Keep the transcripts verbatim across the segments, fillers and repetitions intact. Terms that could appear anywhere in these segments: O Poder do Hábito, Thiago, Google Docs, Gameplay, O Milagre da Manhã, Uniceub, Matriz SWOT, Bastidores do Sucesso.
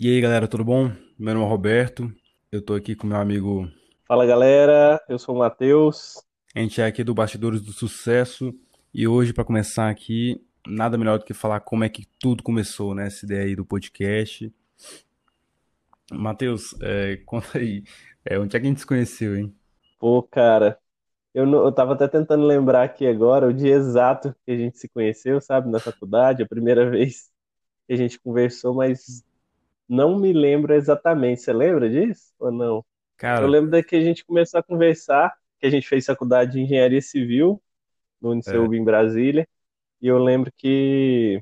E aí galera, tudo bom? Meu nome é Roberto, eu tô aqui com meu amigo... Fala galera, eu sou o Matheus. A gente é aqui do Bastidores do Sucesso e hoje para começar aqui, nada melhor do que falar como é que tudo começou, né? Essa ideia aí do podcast. Matheus, é, conta aí, é, onde é que a gente se conheceu, hein? Pô, cara, eu, não, eu tava até tentando lembrar aqui agora o dia exato que a gente se conheceu, sabe? Na faculdade, a primeira vez que a gente conversou, mas... Não me lembro exatamente. Você lembra disso ou não? Cara, eu lembro da que a gente começou a conversar, que a gente fez faculdade de engenharia civil no Uniceub é. em Brasília. E eu lembro que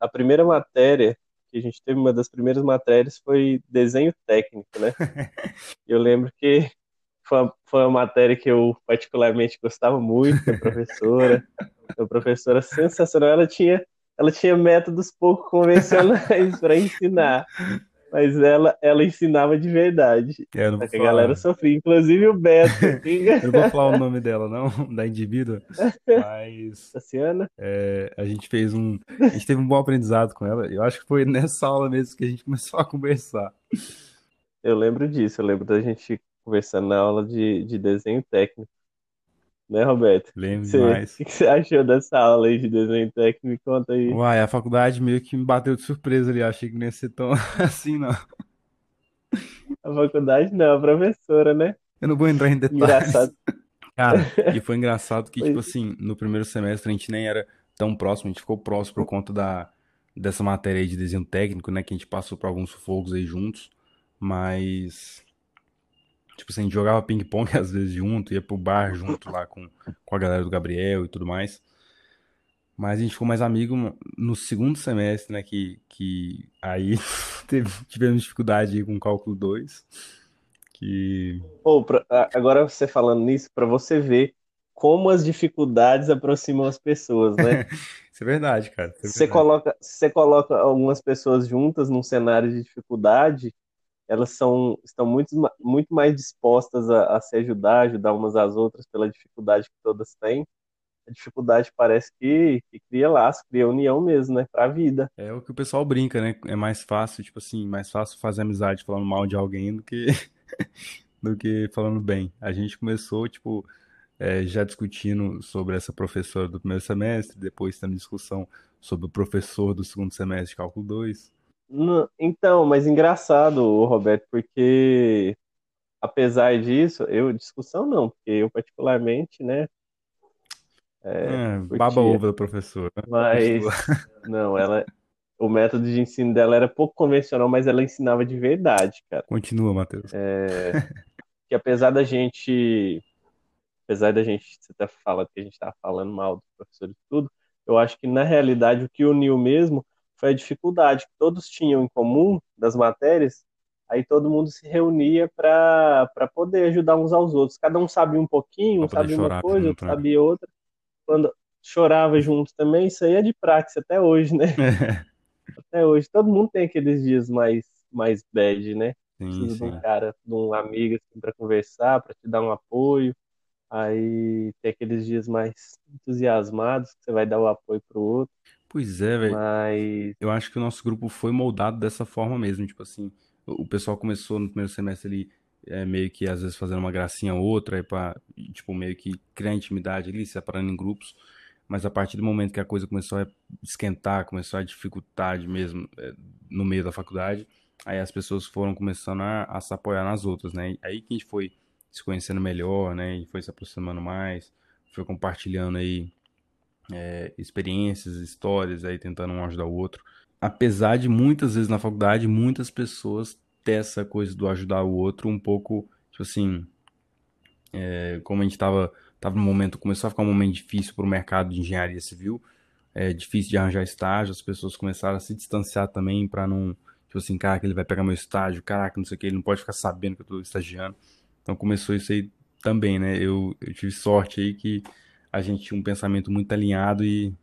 a primeira matéria que a gente teve, uma das primeiras matérias, foi desenho técnico, né? Eu lembro que foi uma, foi uma matéria que eu particularmente gostava muito da professora. Uma professora sensacional. Ela tinha... Ela tinha métodos pouco convencionais para ensinar, mas ela, ela ensinava de verdade. É, não vou falar. A galera sofria, inclusive o Beto. Eu não vou falar o nome dela, não, da indivídua, mas... Tassiana? É, a gente fez um... A gente teve um bom aprendizado com ela, eu acho que foi nessa aula mesmo que a gente começou a conversar. Eu lembro disso, eu lembro da gente conversando na aula de, de desenho técnico. Né, Roberto? Lembro você, demais. O que você achou dessa aula aí de desenho técnico? Me conta aí. Uai, a faculdade meio que me bateu de surpresa ali. Achei que não ia ser tão assim, não. A faculdade não, a professora, né? Eu não vou entrar em detalhes. Engraçado. Cara, e foi engraçado que, tipo assim, no primeiro semestre a gente nem era tão próximo. A gente ficou próximo por conta da, dessa matéria aí de desenho técnico, né? Que a gente passou por alguns sufocos aí juntos. Mas... Tipo assim, a gente jogava ping-pong às vezes junto, ia pro bar junto lá com, com a galera do Gabriel e tudo mais. Mas a gente ficou mais amigo no segundo semestre, né? Que, que aí teve, tivemos dificuldade aí com o cálculo dois. Que... Pô, pra, agora você falando nisso, pra você ver como as dificuldades aproximam as pessoas, né? Isso é verdade, cara. Isso é verdade. Você coloca, você coloca algumas pessoas juntas num cenário de dificuldade... elas são, estão muito, muito mais dispostas a, a se ajudar, ajudar umas às outras pela dificuldade que todas têm. A dificuldade parece que, que cria laço, cria união mesmo, né? Pra vida. É o que o pessoal brinca, né? É mais fácil, tipo assim, mais fácil fazer amizade falando mal de alguém do que, do que falando bem. A gente começou, tipo, é, já discutindo sobre essa professora do primeiro semestre, depois tendo discussão sobre o professor do segundo semestre de Cálculo dois. Não, então, mas engraçado, Roberto, porque apesar disso, eu, discussão não, porque eu particularmente, né? É, é, curtia, baba ovo da professora. Mas, não, ela, o método de ensino dela era pouco convencional, mas ela ensinava de verdade, cara. Continua, Matheus. É, que apesar da gente, apesar da gente, você tá falando que a gente tá falando mal do professor e tudo, eu acho que na realidade o que uniu mesmo foi a dificuldade que todos tinham em comum das matérias, aí todo mundo se reunia para poder ajudar uns aos outros. Cada um sabia um pouquinho, um sabia uma coisa, outro sabia outra. Quando chorava junto também, isso aí é de prática até hoje, né? É. Até hoje. Todo mundo tem aqueles dias mais, mais bad, né? Sim, precisa sim. de um cara, de um amigo assim, para conversar, para te dar um apoio. Aí tem aqueles dias mais entusiasmados, que você vai dar o apoio pro outro. Pois é, velho. Mas... eu acho que o nosso grupo foi moldado dessa forma mesmo. Tipo assim, o pessoal começou no primeiro semestre ali, é, meio que às vezes fazendo uma gracinha ou outra, aí pra, tipo, meio que criar intimidade ali, se separando em grupos. Mas a partir do momento que a coisa começou a esquentar, começou a dificuldade mesmo é, no meio da faculdade, aí as pessoas foram começando a, a se apoiar nas outras, né? Aí que a gente foi se conhecendo melhor, né? E foi se aproximando mais, foi compartilhando aí. É, experiências, histórias aí tentando um ajudar o outro, apesar de muitas vezes na faculdade, muitas pessoas ter essa coisa do ajudar o outro um pouco, tipo assim é, como a gente tava tava num momento, começou a ficar um momento difícil pro mercado de engenharia civil, é, difícil de arranjar estágio, as pessoas começaram a se distanciar também pra não, tipo assim, caraca, ele vai pegar meu estágio, caraca, não sei o que, ele não pode ficar sabendo que eu tô estagiando, então começou isso aí também, né, eu, eu tive sorte aí que a gente tinha um pensamento muito alinhado e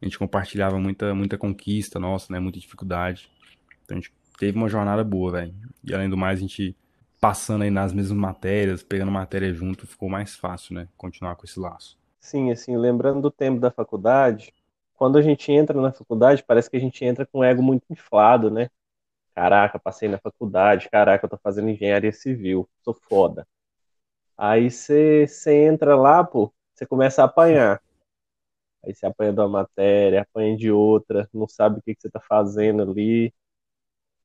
a gente compartilhava muita, muita conquista nossa, né? Muita dificuldade. Então a gente teve uma jornada boa, velho. E além do mais, a gente passando aí nas mesmas matérias, pegando matéria junto, ficou mais fácil, né? Continuar com esse laço. Sim, assim, lembrando do tempo da faculdade, quando a gente entra na faculdade, parece que a gente entra com o ego muito inflado, né? Caraca, passei na faculdade, caraca, eu tô fazendo engenharia civil, sou foda. Aí você entra lá, pô, você começa a apanhar. Aí você apanha de uma matéria, apanha de outra, não sabe o que que você tá fazendo ali.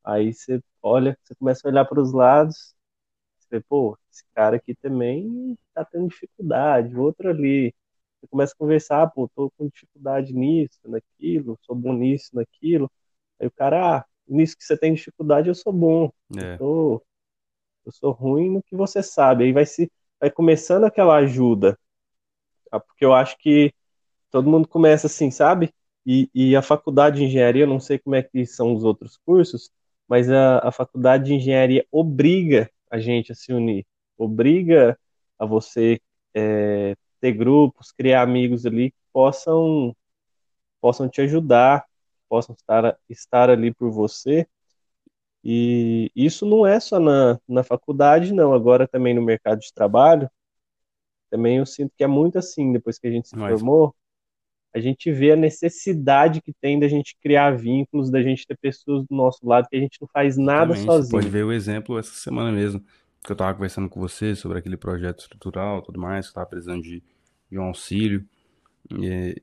Aí você olha, você começa a olhar para os lados, você vê, pô, esse cara aqui também tá tendo dificuldade, outro ali. Você começa a conversar, ah, pô, tô com dificuldade nisso, naquilo, sou bom nisso, naquilo. Aí o cara, ah, nisso que você tem dificuldade eu sou bom, é. eu, tô, eu sou ruim no que você sabe. Aí vai, se, vai começando aquela ajuda, tá? Porque eu acho que todo mundo começa assim, sabe? E, e a faculdade de engenharia, eu não sei como é que são os outros cursos, mas a, a faculdade de engenharia obriga a gente a se unir, obriga a você é, ter grupos, criar amigos ali que possam, possam te ajudar, possam estar, estar ali por você. E isso não é só na, na faculdade, não. Agora também no mercado de trabalho, também eu sinto que é muito assim, depois que a gente se mas... formou, a gente vê a necessidade que tem da gente criar vínculos, da gente ter pessoas do nosso lado, que a gente não faz nada Exatamente. sozinho. Você pode ver o exemplo essa semana mesmo, que eu estava conversando com você sobre aquele projeto estrutural e tudo mais, que eu estava precisando de, de um auxílio. E,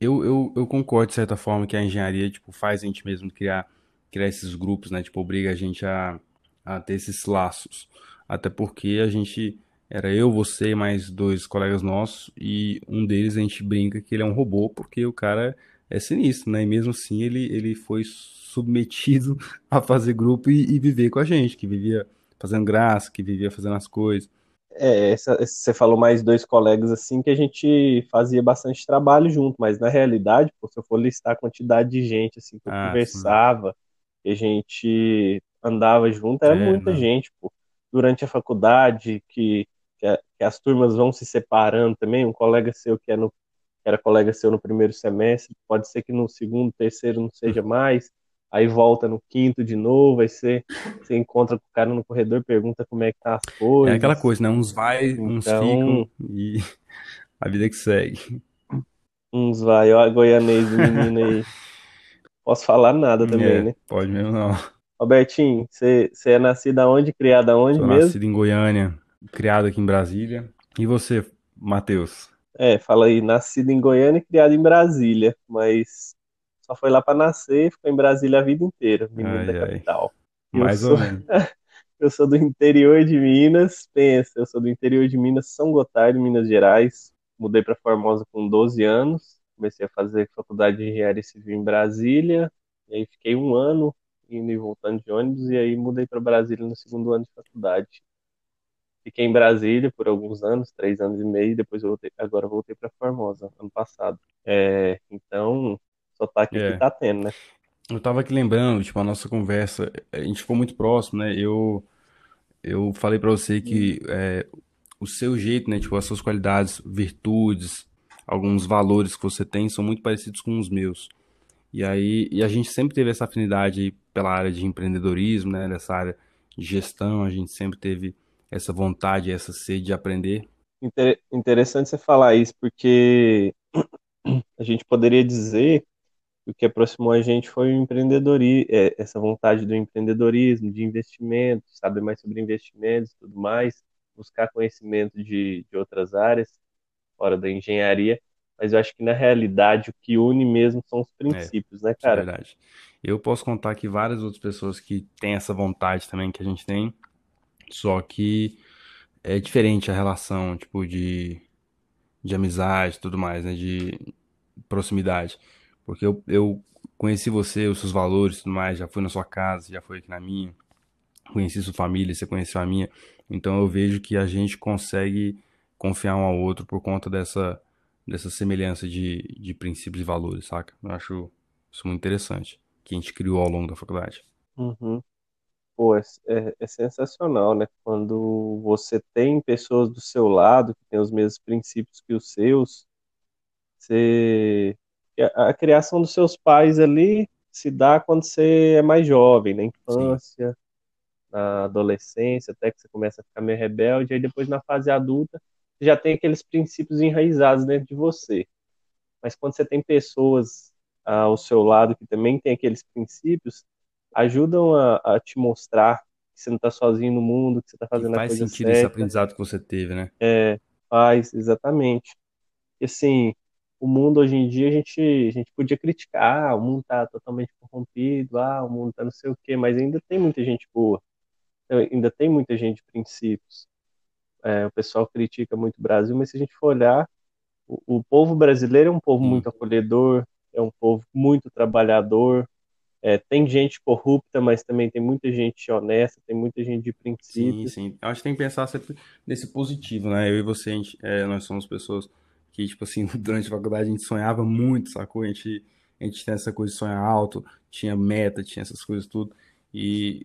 eu, eu, eu concordo, de certa forma, que a engenharia tipo, faz a gente mesmo criar, criar esses grupos, né? Tipo, obriga a gente a, a ter esses laços. Até porque a gente... Era eu, você e mais dois colegas nossos, e um deles a gente brinca que ele é um robô, porque o cara é sinistro, né? E mesmo assim ele, ele foi submetido a fazer grupo e, e viver com a gente, que vivia fazendo graça, que vivia fazendo as coisas. É, essa, você falou mais dois colegas assim, que a gente fazia bastante trabalho junto, mas na realidade, pô, se eu for listar a quantidade de gente assim, que eu ah, conversava, que a gente andava junto, era é, muita não. gente, pô. Durante a faculdade, que... que as turmas vão se separando também, um colega seu que, é no, que era colega seu no primeiro semestre, pode ser que no segundo, terceiro não seja mais, aí volta no quinto de novo, aí você, você encontra com o cara no corredor, pergunta como é que tá as coisas. É aquela coisa, né? Uns vai, então, uns ficam, e a vida que segue. Uns vai, ó a goianês do menino aí. Posso falar nada também, é, né? Pode mesmo não. Robertinho, você é nascido aonde, criado aonde mesmo? Nascido em Goiânia. Criado aqui em Brasília. E você, Matheus? É, fala aí, nascido em Goiânia e criado em Brasília, mas só foi lá pra nascer e ficou em Brasília a vida inteira, menino ai, da ai. capital. Eu Mais sou... ou menos. Eu sou do interior de Minas, pensa, eu sou do interior de Minas, São Gotardo, Minas Gerais, mudei pra Formosa com doze anos, comecei a fazer faculdade de engenharia civil em Brasília, e aí fiquei um ano indo e voltando de ônibus, e aí mudei pra Brasília no segundo ano de faculdade. Fiquei em Brasília por alguns anos, três anos e meio, depois eu voltei, agora voltei para Formosa, ano passado. É, então, só tá aqui é. que tá tendo, né? Eu tava aqui lembrando, tipo, a nossa conversa, a gente ficou muito próximo, né? Eu, eu falei para você que é, o seu jeito, né? Tipo, as suas qualidades, virtudes, alguns valores que você tem são muito parecidos com os meus. E aí, e a gente sempre teve essa afinidade pela área de empreendedorismo, né? Nessa área de gestão, a gente sempre teve... essa vontade, essa sede de aprender. Inter- interessante você falar isso, porque a gente poderia dizer que o que aproximou a gente foi o empreendedorismo, é, essa vontade do empreendedorismo, de investimento, saber mais sobre investimentos e tudo mais, buscar conhecimento de, de outras áreas, fora da engenharia, mas eu acho que na realidade o que une mesmo são os princípios, é, né, cara? É verdade. Eu posso contar que várias outras pessoas que têm essa vontade também que a gente tem, só que é diferente a relação, tipo, de, de amizade e tudo mais, né? De proximidade. Porque eu, eu conheci você, os seus valores e tudo mais, já fui na sua casa, já fui aqui na minha. Conheci sua família, você conheceu a minha. Então eu vejo que a gente consegue confiar um ao outro por conta dessa, dessa semelhança de, de princípios e valores, saca? Eu acho isso muito interessante, que a gente criou ao longo da faculdade. Uhum. Pô, é, é, é sensacional, né? Quando você tem pessoas do seu lado que têm os mesmos princípios que os seus, você... a, a criação dos seus pais ali se dá quando você é mais jovem, na infância, Sim. na adolescência, até que você começa a ficar meio rebelde, aí depois na fase adulta você já tem aqueles princípios enraizados dentro de você. Mas quando você tem pessoas ao seu lado que também tem aqueles princípios, ajudam a, a te mostrar que você não está sozinho no mundo, que você está fazendo a coisa certa. Faz sentido esse aprendizado que você teve, né? É, faz, exatamente. E assim, o mundo hoje em dia a gente, a gente podia criticar, ah, o mundo está totalmente corrompido, ah, o mundo está não sei o quê, mas ainda tem muita gente boa, ainda tem muita gente de princípios. É, o pessoal critica muito o Brasil, mas se a gente for olhar, o, o povo brasileiro é um povo muito acolhedor, é um povo muito trabalhador, é, tem gente corrupta, mas também tem muita gente honesta, tem muita gente de princípio. Sim, sim. Acho que tem que pensar sempre nesse positivo, né? Eu e você, a gente, é, nós somos pessoas que, tipo assim, durante a faculdade a gente sonhava muito, sacou? A gente, a gente tinha essa coisa de sonhar alto, tinha meta, tinha essas coisas tudo, e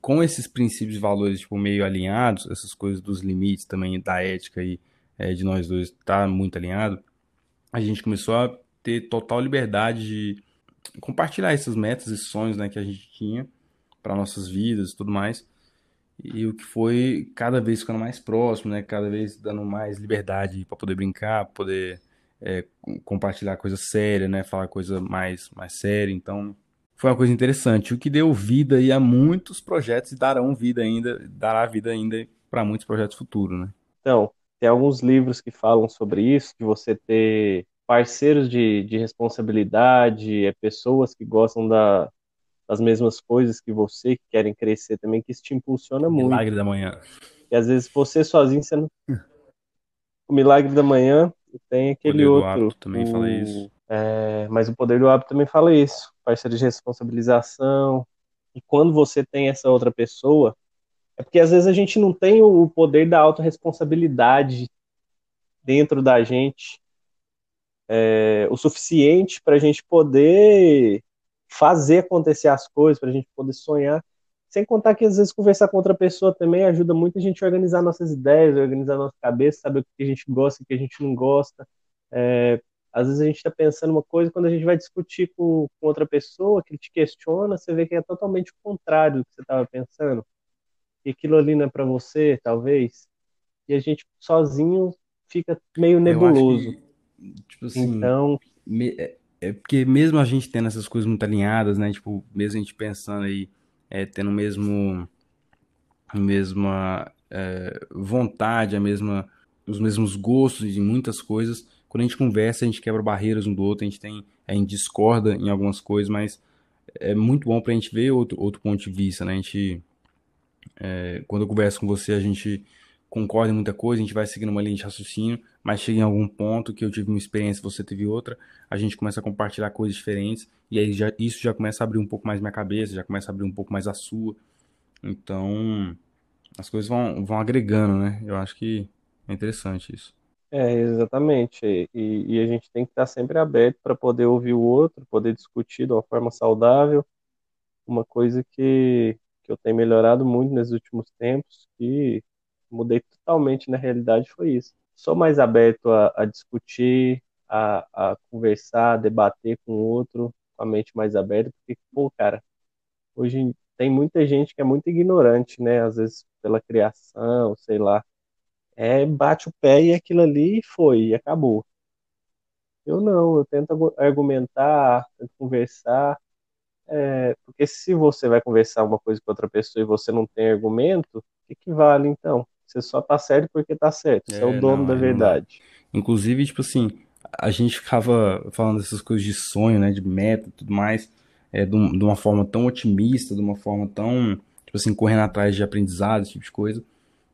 com esses princípios e valores, tipo, meio alinhados, essas coisas dos limites também, da ética e é, de nós dois tá muito alinhado, a gente começou a ter total liberdade de compartilhar essas metas e sonhos, né, que a gente tinha para nossas vidas e tudo mais, e o que foi cada vez ficando mais próximo, né, cada vez dando mais liberdade para poder brincar, pra poder é, compartilhar coisa séria, né, falar coisa mais, mais séria, então foi uma coisa interessante, o que deu vida aí a muitos projetos e darão vida ainda, dará vida ainda para muitos projetos futuros, né? Então, tem alguns livros que falam sobre isso, de você ter parceiros de, de responsabilidade, é, pessoas que gostam da, das mesmas coisas que você, que querem crescer também, que isso te impulsiona muito. O Milagre da Manhã. E às vezes você sozinho, você não... O Milagre da Manhã, tem aquele outro... O Poder do Hábito também fala isso. É, mas o Poder do Hábito também fala isso, parceiro de responsabilização, e quando você tem essa outra pessoa, é porque às vezes a gente não tem o poder da autorresponsabilidade dentro da gente, é, o suficiente para a gente poder fazer acontecer as coisas, para a gente poder sonhar, sem contar que às vezes conversar com outra pessoa também ajuda muito a gente a organizar nossas ideias, organizar nossa cabeça, saber o que a gente gosta e o que a gente não gosta, é, às vezes a gente está pensando uma coisa, quando a gente vai discutir com, com outra pessoa, que te questiona, você vê que é totalmente o contrário do que você estava pensando. E aquilo ali não é para você, talvez. E a gente sozinho fica meio nebuloso. Eu acho que, tipo assim, então... me, é, é porque mesmo a gente tendo essas coisas muito alinhadas, né? Tipo, mesmo a gente pensando aí, é, tendo o mesmo, a mesma é, vontade, a mesma, os mesmos gostos de muitas coisas... Quando a gente conversa, a gente quebra barreiras um do outro, a gente, tem, a gente discorda em algumas coisas, mas é muito bom pra gente ver outro, outro ponto de vista, né? A gente, é, quando eu converso com você, a gente concorda em muita coisa, a gente vai seguindo uma linha de raciocínio, mas chega em algum ponto que eu tive uma experiência, você teve outra, a gente começa a compartilhar coisas diferentes, e aí já, isso já começa a abrir um pouco mais minha cabeça, já começa a abrir um pouco mais a sua. Então, as coisas vão, vão agregando, né? Eu acho que é interessante isso. É, exatamente, e, e a gente tem que estar sempre aberto para poder ouvir o outro, poder discutir de uma forma saudável, uma coisa que, que eu tenho melhorado muito nesses últimos tempos, que mudei totalmente na realidade foi isso. Sou mais aberto a, a discutir, a, a conversar, a debater com o outro, com a mente mais aberta, porque, pô, cara, hoje tem muita gente que é muito ignorante, né, às vezes pela criação, sei lá. É, bate o pé e aquilo ali foi, e acabou. Eu não, eu tento argumentar, tento conversar, é, porque se você vai conversar uma coisa com outra pessoa e você não tem argumento, o que, que vale então? Você só tá certo porque tá certo, você é, é o dono não, da verdade. Não. Inclusive, tipo assim, a gente ficava falando dessas coisas de sonho, né, de meta e tudo mais, é, de, um, de uma forma tão otimista, de uma forma tão, tipo assim, correndo atrás de aprendizado, esse tipo de coisa.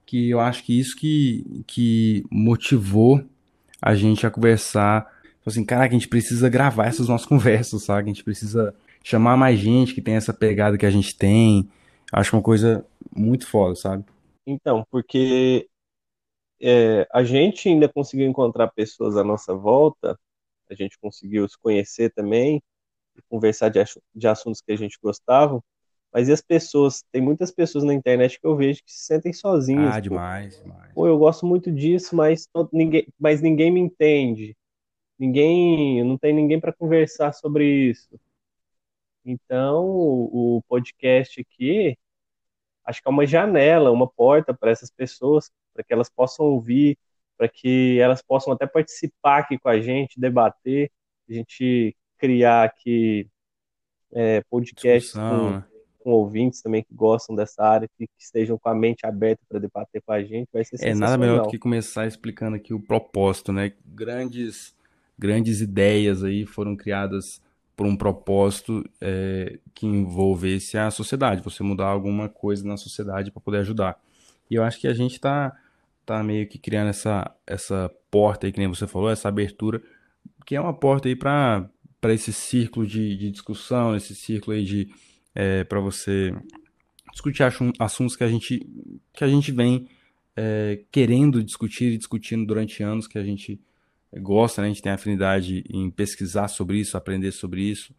Que eu acho que isso que, que motivou a gente a conversar. Assim, caraca, a gente precisa gravar essas nossas conversas, sabe? A gente precisa chamar mais gente que tem essa pegada que a gente tem. Acho uma coisa muito foda, sabe? Então, porque é, a gente ainda conseguiu encontrar pessoas à nossa volta, a gente conseguiu se conhecer também, conversar de, de assuntos que a gente gostava. Mas e as pessoas? Tem muitas pessoas na internet que eu vejo que se sentem sozinhas. Ah, demais, pô. demais. Pô, eu gosto muito disso, mas, todo, ninguém, mas ninguém me entende. Ninguém, não tem ninguém para conversar sobre isso. Então, o, o podcast aqui, acho que é uma janela, uma porta para essas pessoas, para que elas possam ouvir, para que elas possam até participar aqui com a gente, debater, a gente criar aqui é, podcast com... com ouvintes também que gostam dessa área, que, que estejam com a mente aberta para debater com a gente, vai ser sensacional. É nada melhor do que começar explicando aqui o propósito, né? Grandes, grandes ideias aí foram criadas por um propósito é, que envolvesse a sociedade, você mudar alguma coisa na sociedade para poder ajudar. E eu acho que a gente está tá meio que criando essa, essa porta aí, que nem você falou, essa abertura, que é uma porta aí para esse círculo de, de discussão, esse círculo aí de é, para você discutir assuntos que a gente, que a gente vem é, querendo discutir e discutindo durante anos, que a gente gosta, né? A gente tem afinidade em pesquisar sobre isso, aprender sobre isso.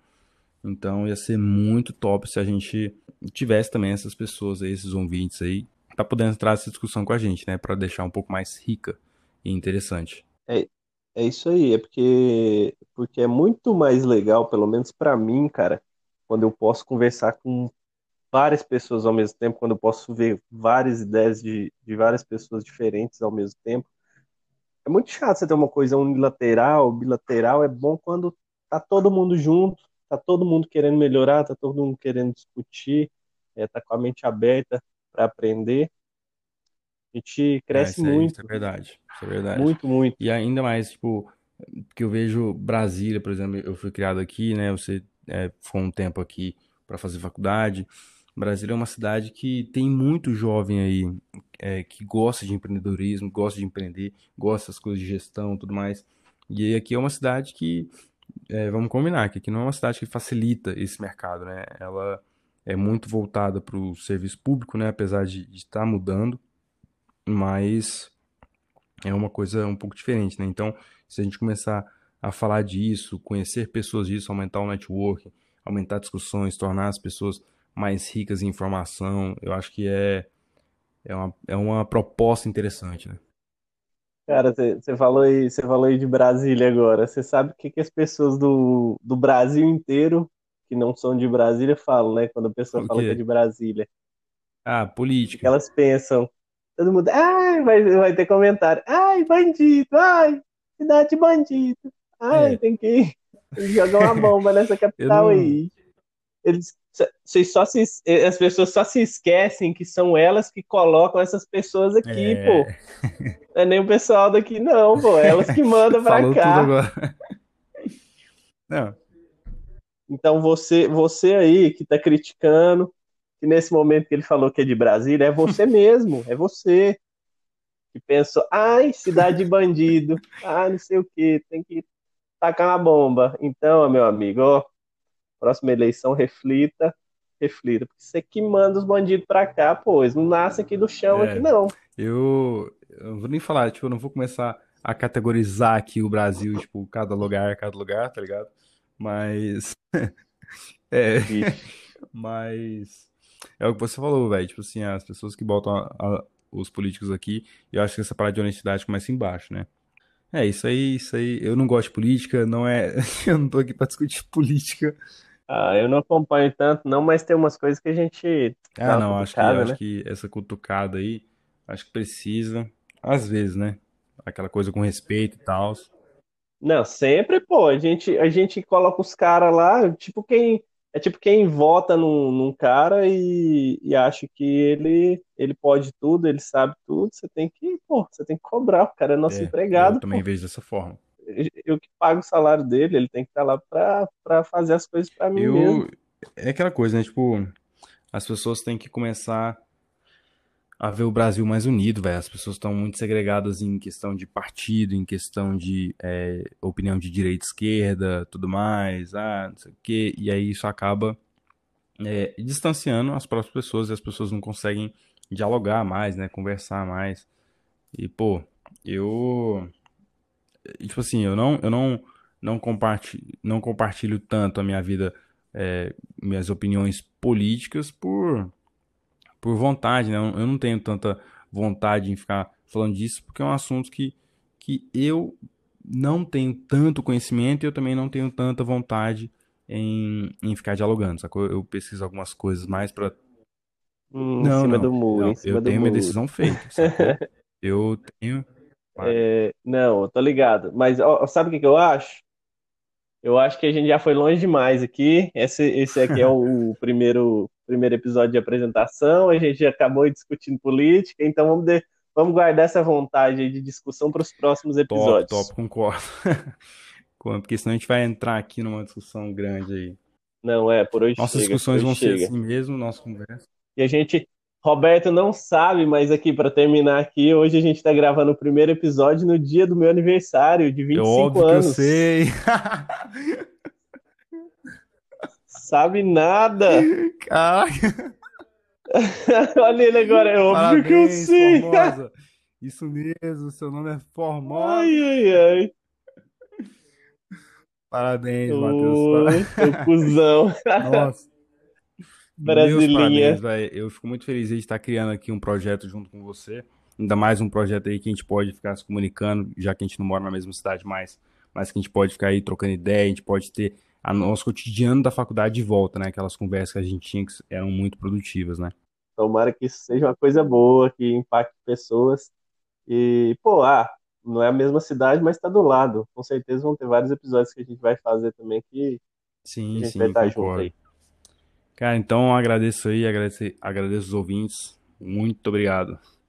Então ia ser muito top se a gente tivesse também essas pessoas aí, esses ouvintes aí, para poder entrar nessa discussão com a gente, né? Para deixar um pouco mais rica e interessante. É, é isso aí, é porque, porque é muito mais legal, pelo menos para mim, cara, quando eu posso conversar com várias pessoas ao mesmo tempo, quando eu posso ver várias ideias de, de várias pessoas diferentes ao mesmo tempo. É muito chato você ter uma coisa unilateral, bilateral. É bom quando tá todo mundo junto, tá todo mundo querendo melhorar, tá todo mundo querendo discutir, é, tá com a mente aberta para aprender. A gente cresce é, isso é, muito. Isso é verdade, isso é verdade. Muito, muito. E ainda mais, tipo, que eu vejo Brasília, por exemplo, eu fui criado aqui, né? Você é, ficou um tempo aqui para fazer faculdade. Brasília é uma cidade que tem muito jovem aí é, que gosta de empreendedorismo, gosta de empreender, gosta das coisas de gestão e tudo mais. E aí aqui é uma cidade que, é, vamos combinar, que aqui não é uma cidade que facilita esse mercado, né? Ela é muito voltada para o serviço público, né? Apesar de estar mudando, mas é uma coisa um pouco diferente, né? Então, se a gente começar a falar disso, conhecer pessoas disso, aumentar o networking, aumentar discussões, tornar as pessoas mais ricas em informação, eu acho que é, é, uma, é uma proposta interessante, né? Cara, você falou, falou aí de Brasília agora, você sabe o que, que as pessoas do, do Brasil inteiro, que não são de Brasília, falam, né? Quando a pessoa fala que é de Brasília. Ah, política. O que elas pensam? Todo mundo, ai, vai, vai ter comentário, ai, bandido, ai, cidade de bandido, ai, é. tem que jogar uma bomba nessa capital não... aí. Eles... Vocês só se, as pessoas só se esquecem que são elas que colocam essas pessoas aqui, é. pô. Não é nem o pessoal daqui, não, pô. Elas que mandam pra Falou cá. Tudo agora. Não. Então, você, você aí que tá criticando, que nesse momento que ele falou que é de Brasília, é você mesmo, é você. Que pensou, ai, cidade de bandido, ah, não sei o quê, tem que tacar uma bomba. Então, meu amigo, ó. Próxima eleição, reflita, reflita. Porque você que manda os bandidos pra cá, pô, eles não nascem aqui do chão, é, aqui não. Eu, eu não vou nem falar, tipo, eu não vou começar a categorizar aqui o Brasil, tipo, cada lugar, cada lugar, tá ligado? Mas... é, mas... é o que você falou, velho, tipo assim, as pessoas que botam a, a, os políticos aqui, eu acho que essa parada de honestidade começa embaixo, né? É, isso aí, isso aí, eu não gosto de política, não é, eu não tô aqui pra discutir política. Ah, eu não acompanho tanto, não, mas tem umas coisas que a gente... Ah, não, acho que, né? acho que essa cutucada aí, acho que precisa, às vezes, né? Aquela coisa com respeito e tal. Não, sempre, pô, a gente, a gente coloca os caras lá, tipo quem... É tipo quem vota num, num cara e, e acha que ele, ele pode tudo, ele sabe tudo, você tem que, pô, você tem que cobrar, o cara é nosso é, empregado. Eu também pô. vejo dessa forma. Eu, eu que pago o salário dele, ele tem que estar lá pra, pra fazer as coisas pra mim eu, mesmo. É aquela coisa, né, tipo, as pessoas têm que começar a ver o Brasil mais unido, velho. As pessoas estão muito segregadas em questão de partido, em questão de é, opinião de direita, esquerda, tudo mais, ah, não sei o quê. E aí isso acaba é, distanciando as próprias pessoas e as pessoas não conseguem dialogar mais, né? Conversar mais. E, pô, eu... Tipo assim, eu não, eu não, não, compartilho, não compartilho tanto a minha vida, é, minhas opiniões políticas por... por vontade, né? Eu não tenho tanta vontade em ficar falando disso, porque é um assunto que, que eu não tenho tanto conhecimento e eu também não tenho tanta vontade em, em ficar dialogando, sacou? Eu pesquiso algumas coisas mais pra... Hum, não, em cima não, do muro, não, em cima eu do tenho muro. Minha decisão feita, sacou? Eu tenho... É, não, eu tô ligado, mas ó, sabe o que, que eu acho? Eu acho que a gente já foi longe demais aqui, esse, esse aqui é o, o primeiro... primeiro episódio de apresentação, a gente acabou discutindo política, então vamos, de, vamos guardar essa vontade de discussão para os próximos episódios. Top, top, concordo. Porque senão a gente vai entrar aqui numa discussão grande aí. Não, é, por hoje Nossas chega, discussões vão chega. ser assim mesmo, nossa conversa. E a gente, Roberto não sabe, mas aqui, para terminar aqui, hoje a gente tá gravando o primeiro episódio no dia do meu aniversário, de vinte e cinco Óbvio anos. Óbvio que eu sei. Sabe nada. Caraca. Olha ele agora, é óbvio Parabéns, que eu sei. Formosa. Isso mesmo, seu nome é Formosa. Ai, ai, ai. Parabéns, Matheus. Seu cuzão. Nossa. Brasilinha. Parabéns, véio. Eu fico muito feliz de estar criando aqui um projeto junto com você. Ainda mais um projeto aí que a gente pode ficar se comunicando, já que a gente não mora na mesma cidade mais, mas que a gente pode ficar aí trocando ideia, a gente pode ter a nosso cotidiano da faculdade de volta, né? Aquelas conversas que a gente tinha que eram muito produtivas, né? Tomara que isso seja uma coisa boa, que impacte pessoas. E, pô, ah... não é a mesma cidade, mas tá do lado. Com certeza vão ter vários episódios que a gente vai fazer também que sim, a gente sim, vai estar junto aí. Cara, então agradeço aí, agradeço, agradeço os ouvintes. Muito obrigado.